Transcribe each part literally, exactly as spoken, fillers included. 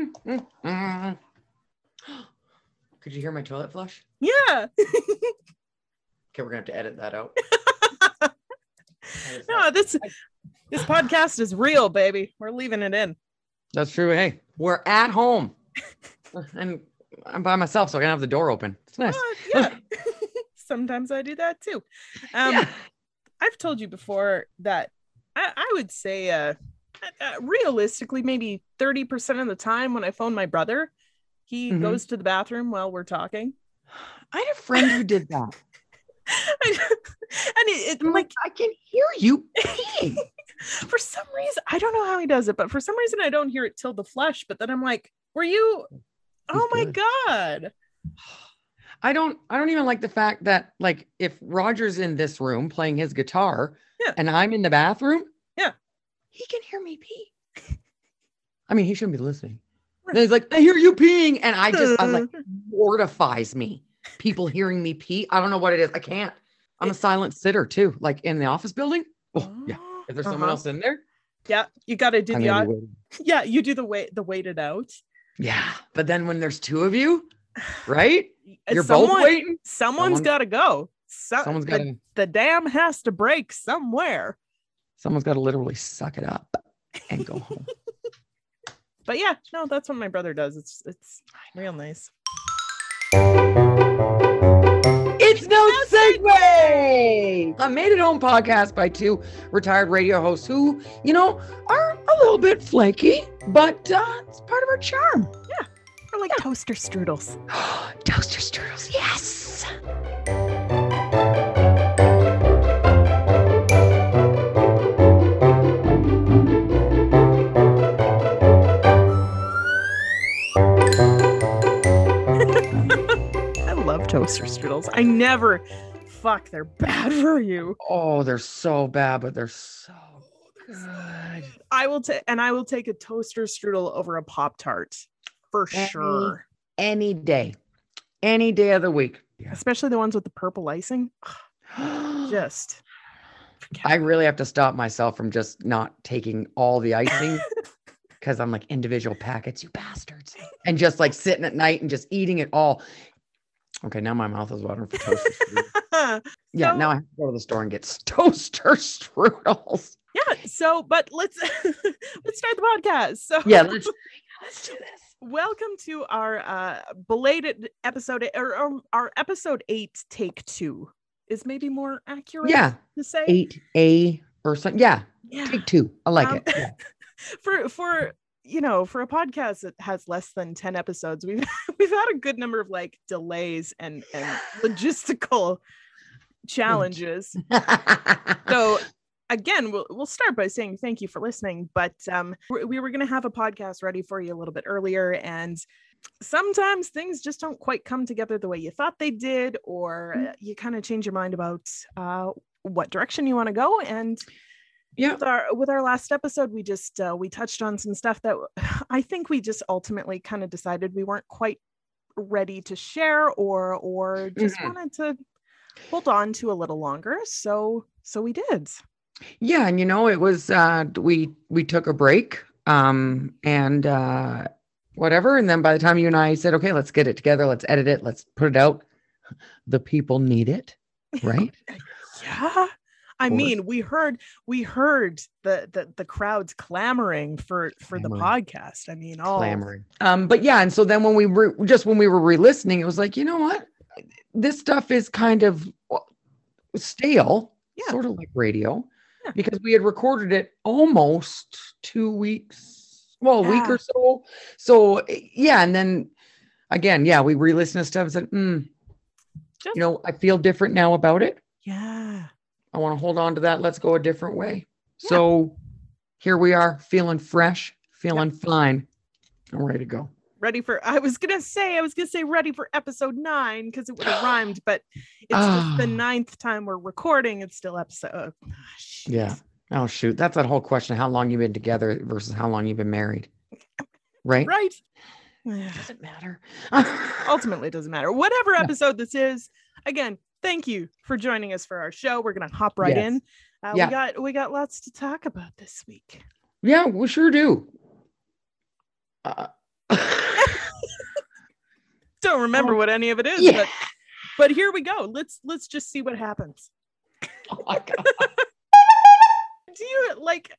Could you hear my toilet flush? Yeah. Okay, we're gonna have to edit that out. No, this this podcast is real, baby. We're leaving it in. That's true. Hey, we're at home. And I'm by myself, so I can have the door open. It's nice. Uh, yeah. Sometimes I do that too. Um, yeah. I've told you before that I, I would say uh, uh, realistically, maybe thirty percent of the time when I phone my brother, he mm-hmm. goes to the bathroom while we're talking. I had a friend who did that. And it, it like I can hear you peeing. For some reason, I don't know how he does it, but for some reason I don't hear it till the flush. But then I'm like, were you? Oh my God. I don't I don't even like the fact that, like, if Roger's in this room playing his guitar yeah. and I'm in the bathroom, yeah, he can hear me pee. I mean, he shouldn't be listening. Right. And he's like, I hear you peeing. And I just, I'm like, mortifies me. People hearing me pee. I don't know what it is. I can't. I'm a silent sitter too. Like in the office building. Oh yeah. If there's uh-huh. someone else in there. Yeah. You got to do I'm the, odd- yeah, you do the wait, the waited out. Yeah. But then when there's two of you, right? You're someone, both waiting. Someone's someone, got to go. So, someone's got the, the dam has to break somewhere. Someone's got to literally suck it up and go home. But yeah, no, that's what my brother does. It's, it's real nice. It's no segue. A Made It Home podcast by two retired radio hosts who, you know, are a little bit flaky, but uh, it's part of our charm. Yeah, we're like yeah. toaster strudels. Toaster strudels, yes. Toaster strudels. I never fuck they're bad for you. Oh, they're so bad, but they're so good. I will take and I will take a toaster strudel over a Pop-Tart for any, sure. Any day. Any day of the week. Yeah. Especially the ones with the purple icing. Just I really have to stop myself from just not taking all the icing. Because I'm like, individual packets, you bastards. And just like sitting at night and just eating it all. Okay, now my mouth is watering for toaster strudels. Yeah, so, now I have to go to the store and get toaster strudels. Yeah, so, but let's let's start the podcast. So yeah, let's, let's do this. Welcome to our uh, belated episode, or, or our episode eight, take two is maybe more accurate. Yeah, to say eight A or something. Yeah, yeah, take two. I like um, it. Yeah. for for. You know, for a podcast that has less than ten episodes, we've we've had a good number of like delays and, and logistical challenges. So again, we'll we'll start by saying thank you for listening. But um, we were going to have a podcast ready for you a little bit earlier, and sometimes things just don't quite come together the way you thought they did, or mm-hmm. you kind of change your mind about uh, what direction you want to go, and. Yeah. With our, with our last episode, we just, uh, we touched on some stuff that I think we just ultimately kind of decided we weren't quite ready to share or, or just mm-hmm. wanted to hold on to a little longer. So, so we did. Yeah. And, you know, it was, uh, we, we took a break, um, and, uh, whatever. And then by the time you and I said, okay, let's get it together. Let's edit it. Let's put it out. The people need it. Right. Yeah. I mean, we heard we heard the the, the crowds clamoring for, for clamoring. the podcast. I mean, all clamoring. Um, but yeah, and so then when we were just when we were re-listening, it was like, you know what, this stuff is kind of stale, yeah. sort of like radio, yeah. because we had recorded it almost two weeks, well, a yeah. week or so. So yeah, and then again, yeah, we re-listened to stuff and said, mm, just- you know, I feel different now about it. Yeah. I want to hold on to that. Let's go a different way. Yeah. So here we are, feeling fresh, feeling yeah. fine. I'm ready to go. Ready for, I was going to say, I was going to say ready for episode nine because it would have rhymed, but it's oh. just the ninth time we're recording. It's still episode. Oh, yeah. Oh, shoot. That's that whole question of how long you've been together versus how long you've been married. Right? Right. It doesn't matter. Ultimately, it doesn't matter. Whatever episode this is, again, thank you for joining us for our show. We're going to hop right yes. in. Uh, yeah. We got we got lots to talk about this week. Yeah, we sure do. Uh, don't remember what any of it is, yeah. but but here we go. Let's let's just see what happens. Oh my God. Do you like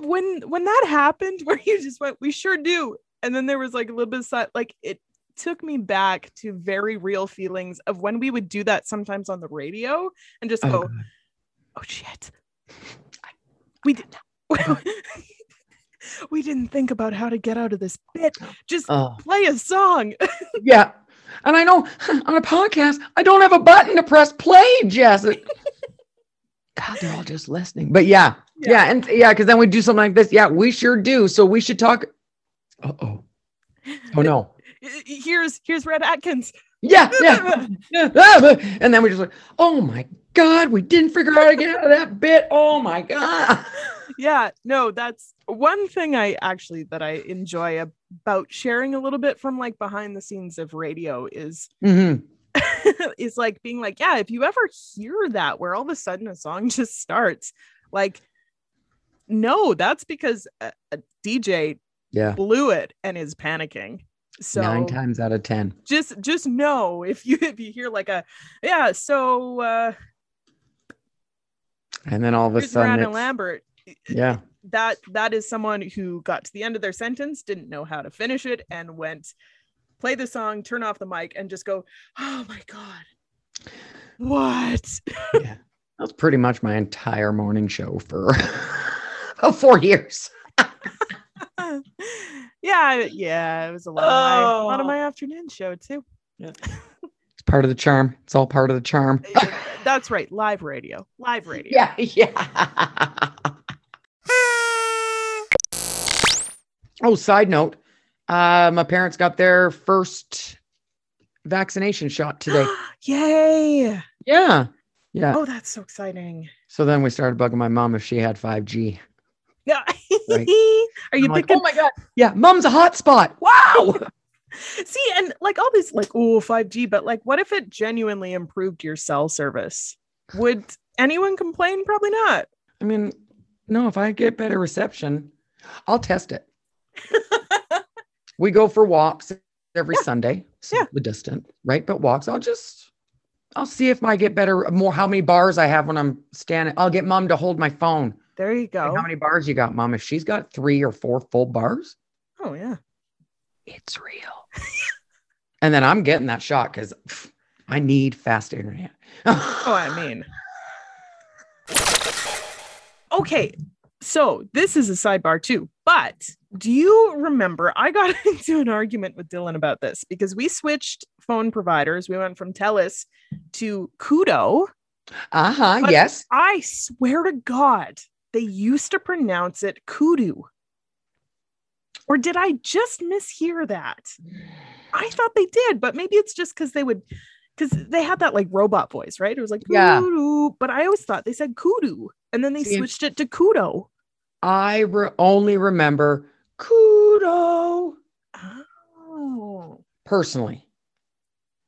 when when that happened, where you just went, we sure do, and then there was like a little bit of like it took me back to very real feelings of when we would do that sometimes on the radio and just go, oh, oh shit, we did not. We didn't think about how to get out of this bit. Just oh. play a song. Yeah. And I know on a podcast, I don't have a button to press play, Jess. God, they're all just listening. But yeah. Yeah. yeah and yeah, because then we do something like this. Yeah, we sure do. So we should talk. Uh-oh. Oh, no. Here's here's Red Atkins. Yeah. Yeah. And then we just like, oh, my God, we didn't figure out how to get out of that bit. Oh, my God. Yeah, no, that's one thing I actually that I enjoy about sharing a little bit from like behind the scenes of radio is mm-hmm. is like being like, yeah, if you ever hear that where all of a sudden a song just starts, like, no, that's because a, a D J yeah. blew it and is panicking. So nine times out of ten, just just know if you if you hear like a yeah, so uh, and then all of a sudden Lambert. Yeah, that that is someone who got to the end of their sentence, didn't know how to finish it, and went play the song, turn off the mic, and just go, oh my God, what? Yeah, that's pretty much my entire morning show for oh, four years. yeah, yeah, it was a lot, oh. of my, a lot of my afternoon show too. Yeah. It's part of the charm. It's all part of the charm. That's right. Live radio. Live radio. Yeah, yeah. Oh, side note, uh, my parents got their first vaccination shot today. Yay. Yeah. Yeah. Oh, that's so exciting. So then we started bugging my mom if she had five G. Yeah. Right? Are you I'm picking? Like, oh my God. Yeah. Mom's a hotspot. Wow. See, and like all this, like, oh, five G, but like, what if it genuinely improved your cell service? Would anyone complain? Probably not. I mean, no, if I get better reception, I'll test it. We go for walks every yeah. Sunday, so yeah. the distant, right? But walks, I'll just, I'll see if I get better, more how many bars I have when I'm standing. I'll get mom to hold my phone. There you go. Like, how many bars you got, mom? If she's got three or four full bars. Oh, yeah. It's real. And then I'm getting that shot because I need fast internet. Oh, I mean. Okay. So this is a sidebar too, but do you remember I got into an argument with Dylan about this because we switched phone providers. We went from Telus to Koodo. Uh-huh. Yes. I swear to God, they used to pronounce it Koodo. Or did I just mishear that? I thought they did, but maybe it's just because they would, because they had that like robot voice, right? It was like, yeah. But I always thought they said Koodo. And then they See, switched it to Koodo. I re- only remember Koodo. Oh. Personally.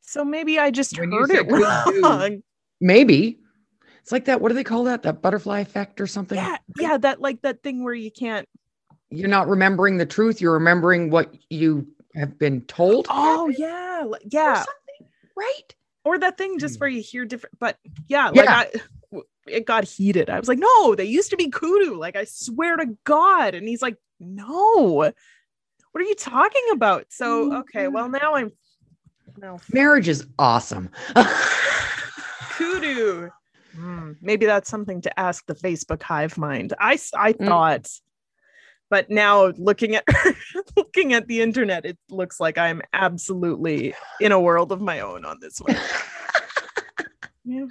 So maybe I just when heard it Koodo, wrong. Maybe. It's like that. What do they call that? That butterfly effect or something? Yeah. Yeah. That like that thing where you can't. You're not remembering the truth. You're remembering what you have been told. Oh, yeah. Like, yeah. Or something, right. Or that thing just where you hear different. But yeah. Like yeah. I. It got heated. I was like, no, they used to be Koodo. Like, I swear to God. And he's like, no, what are you talking about? So, okay, well now I'm. No. Marriage is awesome. Koodo. Mm, maybe that's something to ask the Facebook hive mind. I, I thought, mm. But now looking at, looking at the internet, it looks like I'm absolutely in a world of my own on this one. Yeah.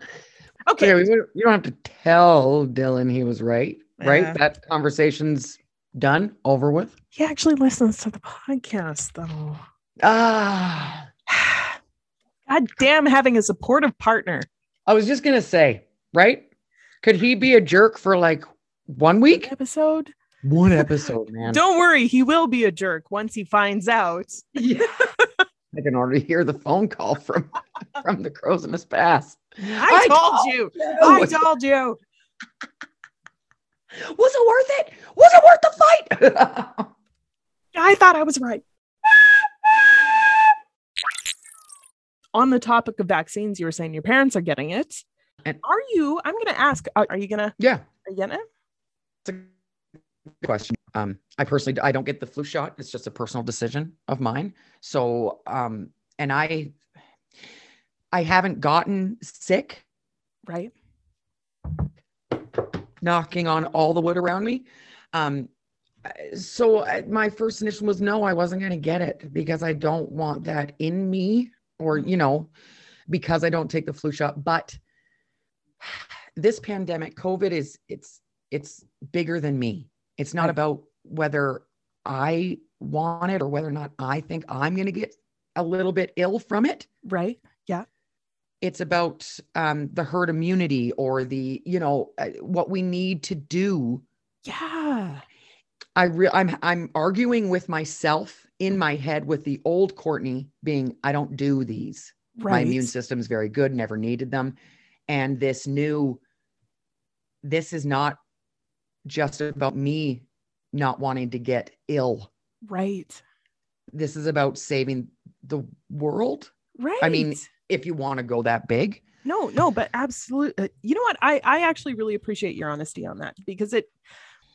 Okay. Yeah, you don't have to tell Dylan he was right, right? Yeah. That conversation's done, over with. He actually listens to the podcast, though. Ah. God damn, having a supportive partner. I was just going to say, right? Could he be a jerk for like one week? One episode? One episode, man. Don't worry. He will be a jerk once he finds out. Yeah. I can already hear the phone call from, from the crows in his past. I, I told you. you. I told you. Was it worth it? Was it worth the fight? I thought I was right. on the topic of vaccines, you were saying your parents are getting it. And are you, I'm going to ask, are you going to? Yeah. Are you going to? It's a good question. Um, I personally, I don't get the flu shot. It's just a personal decision of mine. So, um, and I, I haven't gotten sick. Right. Knocking on all the wood around me. Um, so my first initial was no, I wasn't going to get it because I don't want that in me, or, you know, because I don't take the flu shot. But this pandemic, COVID is, it's, it's bigger than me. It's not about whether I want it or whether or not I think I'm going to get a little bit ill from it. Right. Yeah. It's about um, the herd immunity or the, you know, uh, what we need to do. Yeah. I re- I'm, I'm arguing with myself in my head with the old Courtney being, I don't do these. Right. My immune system's very good, never needed them. And this new, this is not just about me not wanting to get ill. Right. This is about saving the world. Right. I mean, if you want to go that big. No, no, but absolutely. You know what? I, I actually really appreciate your honesty on that, because it,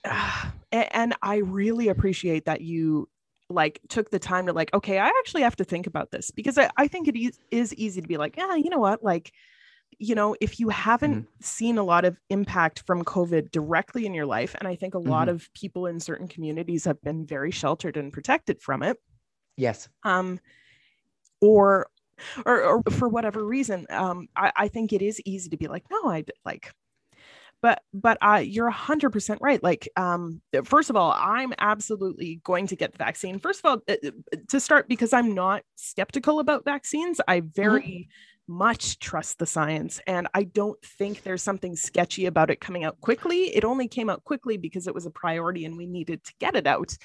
uh, and I really appreciate that you like took the time to like, okay, I actually have to think about this, because I, I think it is, is easy to be like, yeah, you know what? Like, you know, if you haven't mm-hmm. seen a lot of impact from COVID directly in your life, and I think a mm-hmm. lot of people in certain communities have been very sheltered and protected from it. Yes. Um, or, Or, or for whatever reason, um, I, I think it is easy to be like, no, I like, but, but uh, you're a hundred percent right. Like, um, first of all, I'm absolutely going to get the vaccine. First of all, to start, because I'm not skeptical about vaccines. I very mm-hmm. much trust the science, and I don't think there's something sketchy about it coming out quickly. It only came out quickly because it was a priority and we needed to get it out.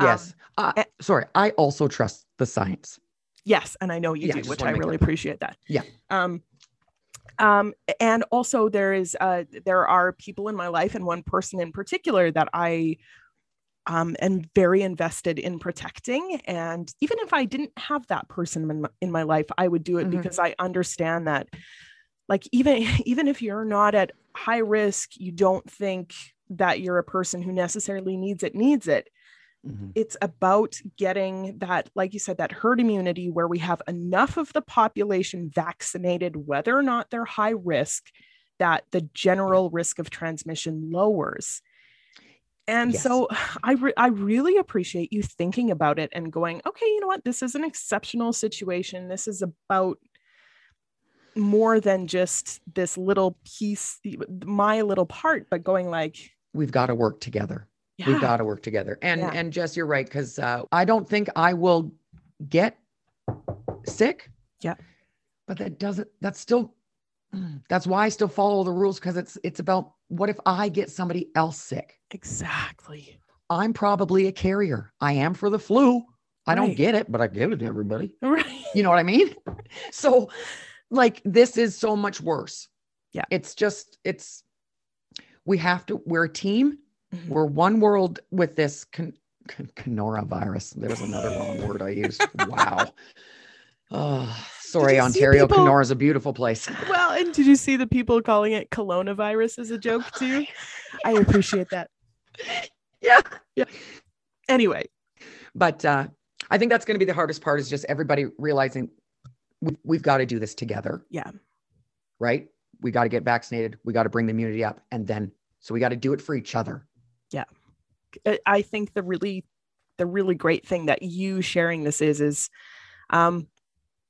Yes. Um, uh, and- sorry. I also trust the science. Yes. And I know you yeah, do, I which I really appreciate that. Yeah. Um, um, and also there is, uh, there are people in my life, and one person in particular that I, um, am very invested in protecting. And even if I didn't have that person in my, in my life, I would do it mm-hmm. because I understand that, like, even, even if you're not at high risk, you don't think that you're a person who necessarily needs it, needs it. It's about getting that, like you said, that herd immunity, where we have enough of the population vaccinated, whether or not they're high risk, that the general risk of transmission lowers. And yes. so I, re- I really appreciate you thinking about it and going, okay, you know what? This is an exceptional situation. This is about more than just this little piece, my little part, but going like, we've got to work together. Yeah. We've got to work together. And, yeah. and Jess, you're right. Cause, uh, I don't think I will get sick. Yeah. But that doesn't, that's still, that's why I still follow the rules. Cause it's, it's about, what if I get somebody else sick? Exactly. I'm probably a carrier. I am for the flu. I right. don't get it, but I give it to everybody. Right. You know what I mean? So like, this is so much worse. Yeah. It's just, it's, we have to, we're a team. We're one world with this con- con- coronavirus. There was another wrong word I used. Wow. Oh, sorry, Ontario. People... Kenora is a beautiful place. Well, and did you see the people calling it coronavirus as a joke too? I appreciate that. Yeah. Yeah. Anyway, but uh, I think that's going to be the hardest part, is just everybody realizing we- we've got to do this together. Yeah. Right. We got to get vaccinated. We got to bring the immunity up, and then, so we got to do it for each other. Yeah. I think the really, the really great thing that you sharing this is, is, um,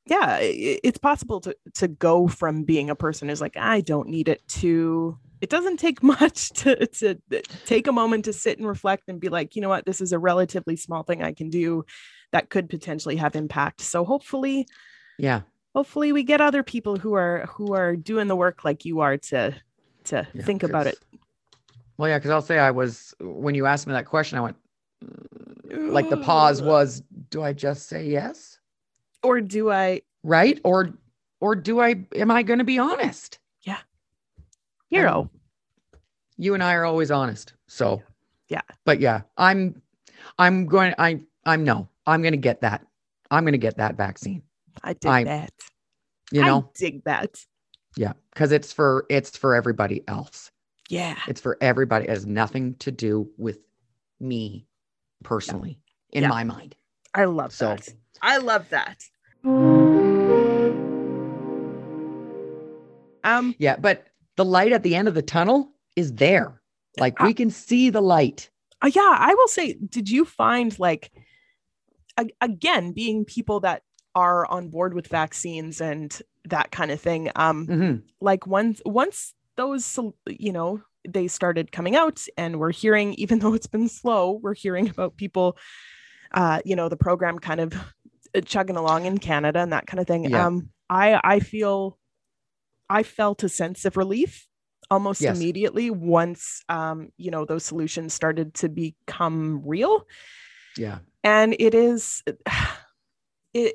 yeah, it, it's possible to, to go from being a person who's like, I don't need it, to, it doesn't take much to, to take a moment to sit and reflect and be like, you know what, this is a relatively small thing I can do that could potentially have impact. So hopefully, yeah, hopefully we get other people who are, who are doing the work like you are to, to yeah, think about it. Well, yeah, because I'll say I was, when you asked me that question, I went, like the pause was, do I just say yes? Or do I? Right. Or, or do I, am I going to be honest? Yeah. Hero. And you and I are always honest. So, yeah, but yeah, I'm, I'm going, I, I'm no, I'm going to get that. I'm going to get that vaccine. I did I, that. You know, I dig that. Yeah, because it's for it's for everybody else. Yeah, it's for everybody. It has nothing to do with me personally, yeah. in yeah. my mind. I love so. that. I love that. Um. Yeah, but the light at the end of the tunnel is there. Like uh, we can see the light. Uh, yeah, I will say. Did you find like, a- again, being people that are on board with vaccines and that kind of thing. Um, mm-hmm. Like once, once those, you know, they started coming out and we're hearing, even though it's been slow, we're hearing about people, uh, you know, the program kind of chugging along in Canada and that kind of thing. Yeah. Um, I, I feel, I felt a sense of relief almost yes. immediately once, um, you know, those solutions started to become real. Yeah. And it is, it,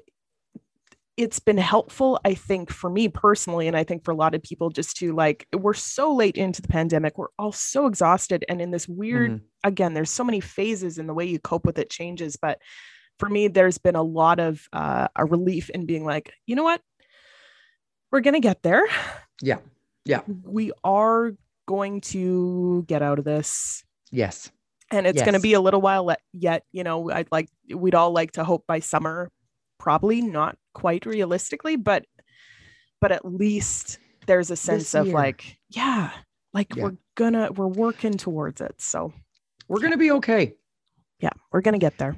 it's been helpful, I think, for me personally. And I think for a lot of people, just to like, we're so late into the pandemic. We're all so exhausted. And in this weird, mm-hmm. again, there's so many phases and the way you cope with it changes. But for me, there's been a lot of uh, a relief in being like, you know what? We're going to get there. Yeah. Yeah. We are going to get out of this. Yes. And it's yes. going to be a little while le- yet, you know, I'd like, we'd all like to hope by summer, probably not quite realistically, but but at least there's a sense of like, yeah, like yeah. we're gonna we're working towards it, so we're yeah. gonna be okay. Yeah, we're gonna get there.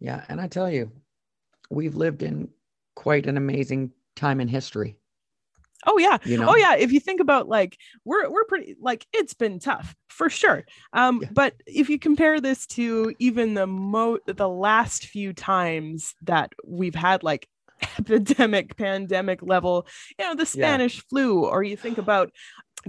Yeah, and I tell you, we've lived in quite an amazing time in history. Oh yeah, you know? Oh yeah. If you think about like we're we're pretty like it's been tough for sure. Um, yeah. But if you compare this to even the mo the last few times that we've had like epidemic, pandemic level, you know, the Spanish yeah. flu, or you think about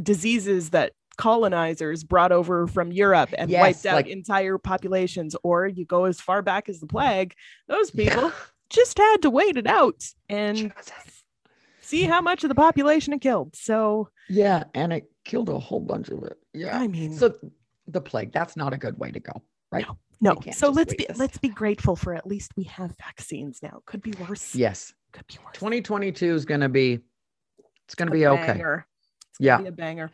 diseases that colonizers brought over from Europe and yes, wiped out like- entire populations, or you go as far back as the plague. Those people yeah. just had to wait it out and. Jesus. See how much of the population it killed. So yeah, and it killed a whole bunch of it. Yeah, I mean, so the plague—that's not a good way to go, right? No, no. So let's be let's be grateful for at least we have vaccines now. Could be worse. Yes, could be worse. twenty twenty-two is going to be. It's going to be okay. It's yeah, be a banger.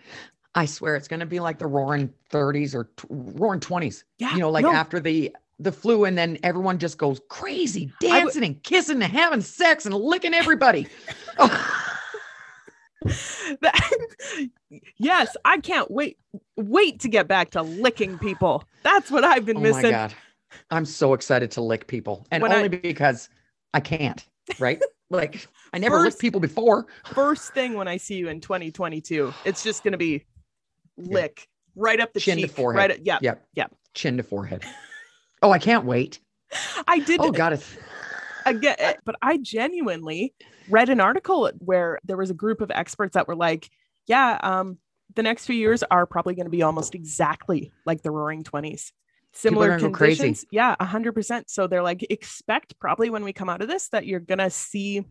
I swear, it's going to be like the Roaring Thirties or t- Roaring Twenties. Yeah, you know, like no. after the. the flu, and then everyone just goes crazy, dancing w- and kissing and having sex and licking everybody. oh. that, yes. I can't wait, wait to get back to licking people. That's what I've been oh missing. My God. I'm so excited to lick people, and when only I, because I can't, right? Like I never first, licked people before. First thing when I see you in twenty twenty-two, it's just going to be lick yeah. right up the chin cheek, to forehead. Right up, yeah. Yeah. Yeah. Chin to forehead. Oh, I can't wait. I did. Oh, got it. Again, but I genuinely read an article where there was a group of experts that were like, yeah, um, the next few years are probably going to be almost exactly like the Roaring Twenties. Similar conditions. Crazy. Yeah, one hundred percent. So they're like, expect probably when we come out of this that you're going to see,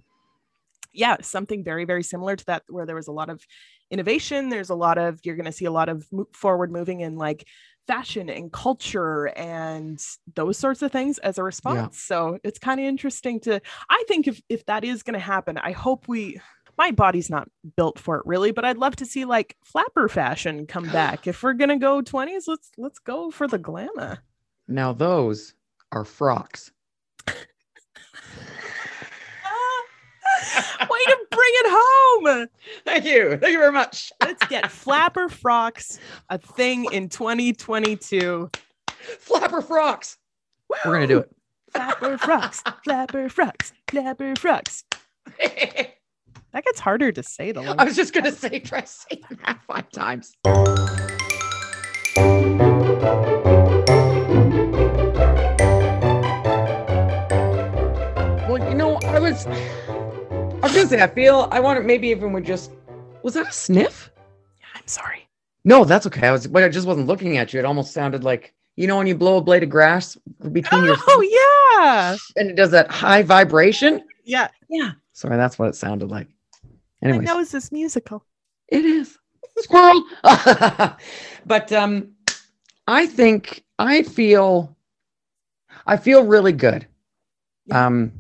yeah, something very, very similar to that, where there was a lot of innovation. There's a lot of, you're going to see a lot of forward moving in like fashion and culture and those sorts of things as a response. Yeah. So it's kind of interesting to, I think if, if that is going to happen, I hope we, my body's not built for it really, but I'd love to see like flapper fashion come back. If we're going to go twenties, let's, let's go for the glamour. Now those are frocks. Way to bring it home. Thank you. Thank you very much. Let's get flapper frocks a thing in twenty twenty-two. Flapper frocks. Woo! We're going to do it. Flapper frocks. Flapper frocks. Flapper frocks. That gets harder to say. The I was just going to say, try saying that five times. Well, you know, I was... I was gonna say, I feel I want to maybe even we just was that a sniff? Yeah, I'm sorry. No, that's okay. I was, but I just wasn't looking at you. It almost sounded like, you know, when you blow a blade of grass between oh, your oh yeah, and it does that high vibration. Yeah, yeah. Sorry, that's what it sounded like. Anyways, my nose is musical. It is squirrel. But um, I think I feel I feel really good. Yeah. Um,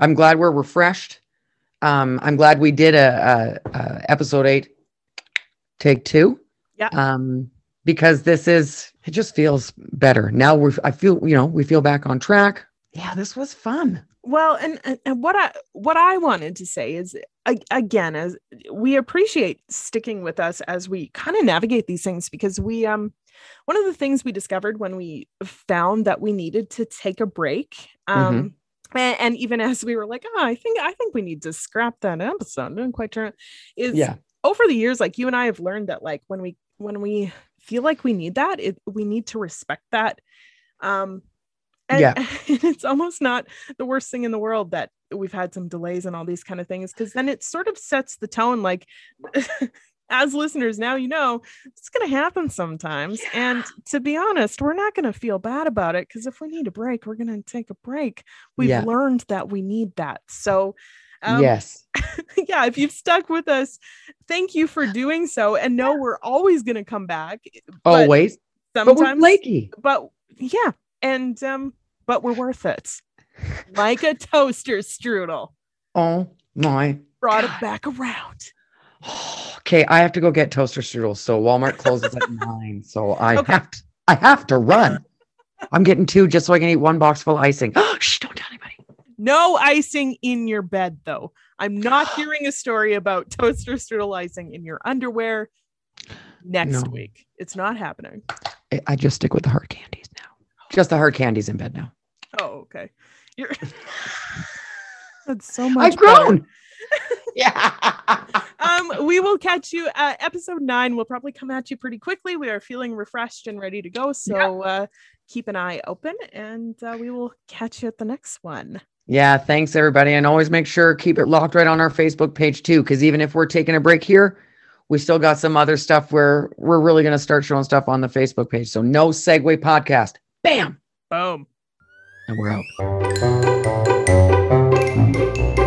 I'm glad we're refreshed. Um, I'm glad we did a, a, a episode eight, take two. Yeah. Um, because this is, it just feels better now. We're, I feel, you know, we feel back on track. Yeah, this was fun. Well, and, and what I, what I wanted to say is, again, as we appreciate sticking with us as we kind of navigate these things, because we, um, one of the things we discovered when we found that we needed to take a break, um, mm-hmm. And, and even as we were like, oh, I think, I think we need to scrap that episode. I'm not quite sure. Is yeah. Over the years, like you and I have learned that, like, when we, when we feel like we need that, it, we need to respect that. Um, and, yeah. and it's almost not the worst thing in the world that we've had some delays and all these kind of things. 'Cause then it sort of sets the tone, like, as listeners now, you know, it's going to happen sometimes. Yeah. And to be honest, we're not going to feel bad about it, because if we need a break, we're going to take a break. We've yeah. learned that we need that. So um, yes. yeah, if you've stuck with us, thank you for doing so. And no, we're always going to come back. Always. Sometimes. But we're flaky. But yeah. And, um, but we're worth it. Like a toaster strudel. Oh my. Brought God. It back around. Okay, I have to go get toaster strudels. So Walmart closes at nine. So I okay. have to, I have to run. I'm getting two just so I can eat one box full of icing. Oh, shh, don't tell anybody. No icing in your bed, though. I'm not hearing a story about toaster strudel icing in your underwear next no. week. It's not happening. I just stick with the hard candies now. Just the hard candies in bed now. Oh, okay. You're that's so much. I've grown. Better. Yeah. Um, we will catch you at episode nine. We'll probably come at you pretty quickly. We are feeling refreshed and ready to go. So yeah. uh, keep an eye open, and uh, we will catch you at the next one. Yeah. Thanks, everybody. And always make sure, keep it locked right on our Facebook page too. 'Cause even if we're taking a break here, we still got some other stuff where we're really going to start showing stuff on the Facebook page. So No Segue Podcast. Bam. Boom. And we're out.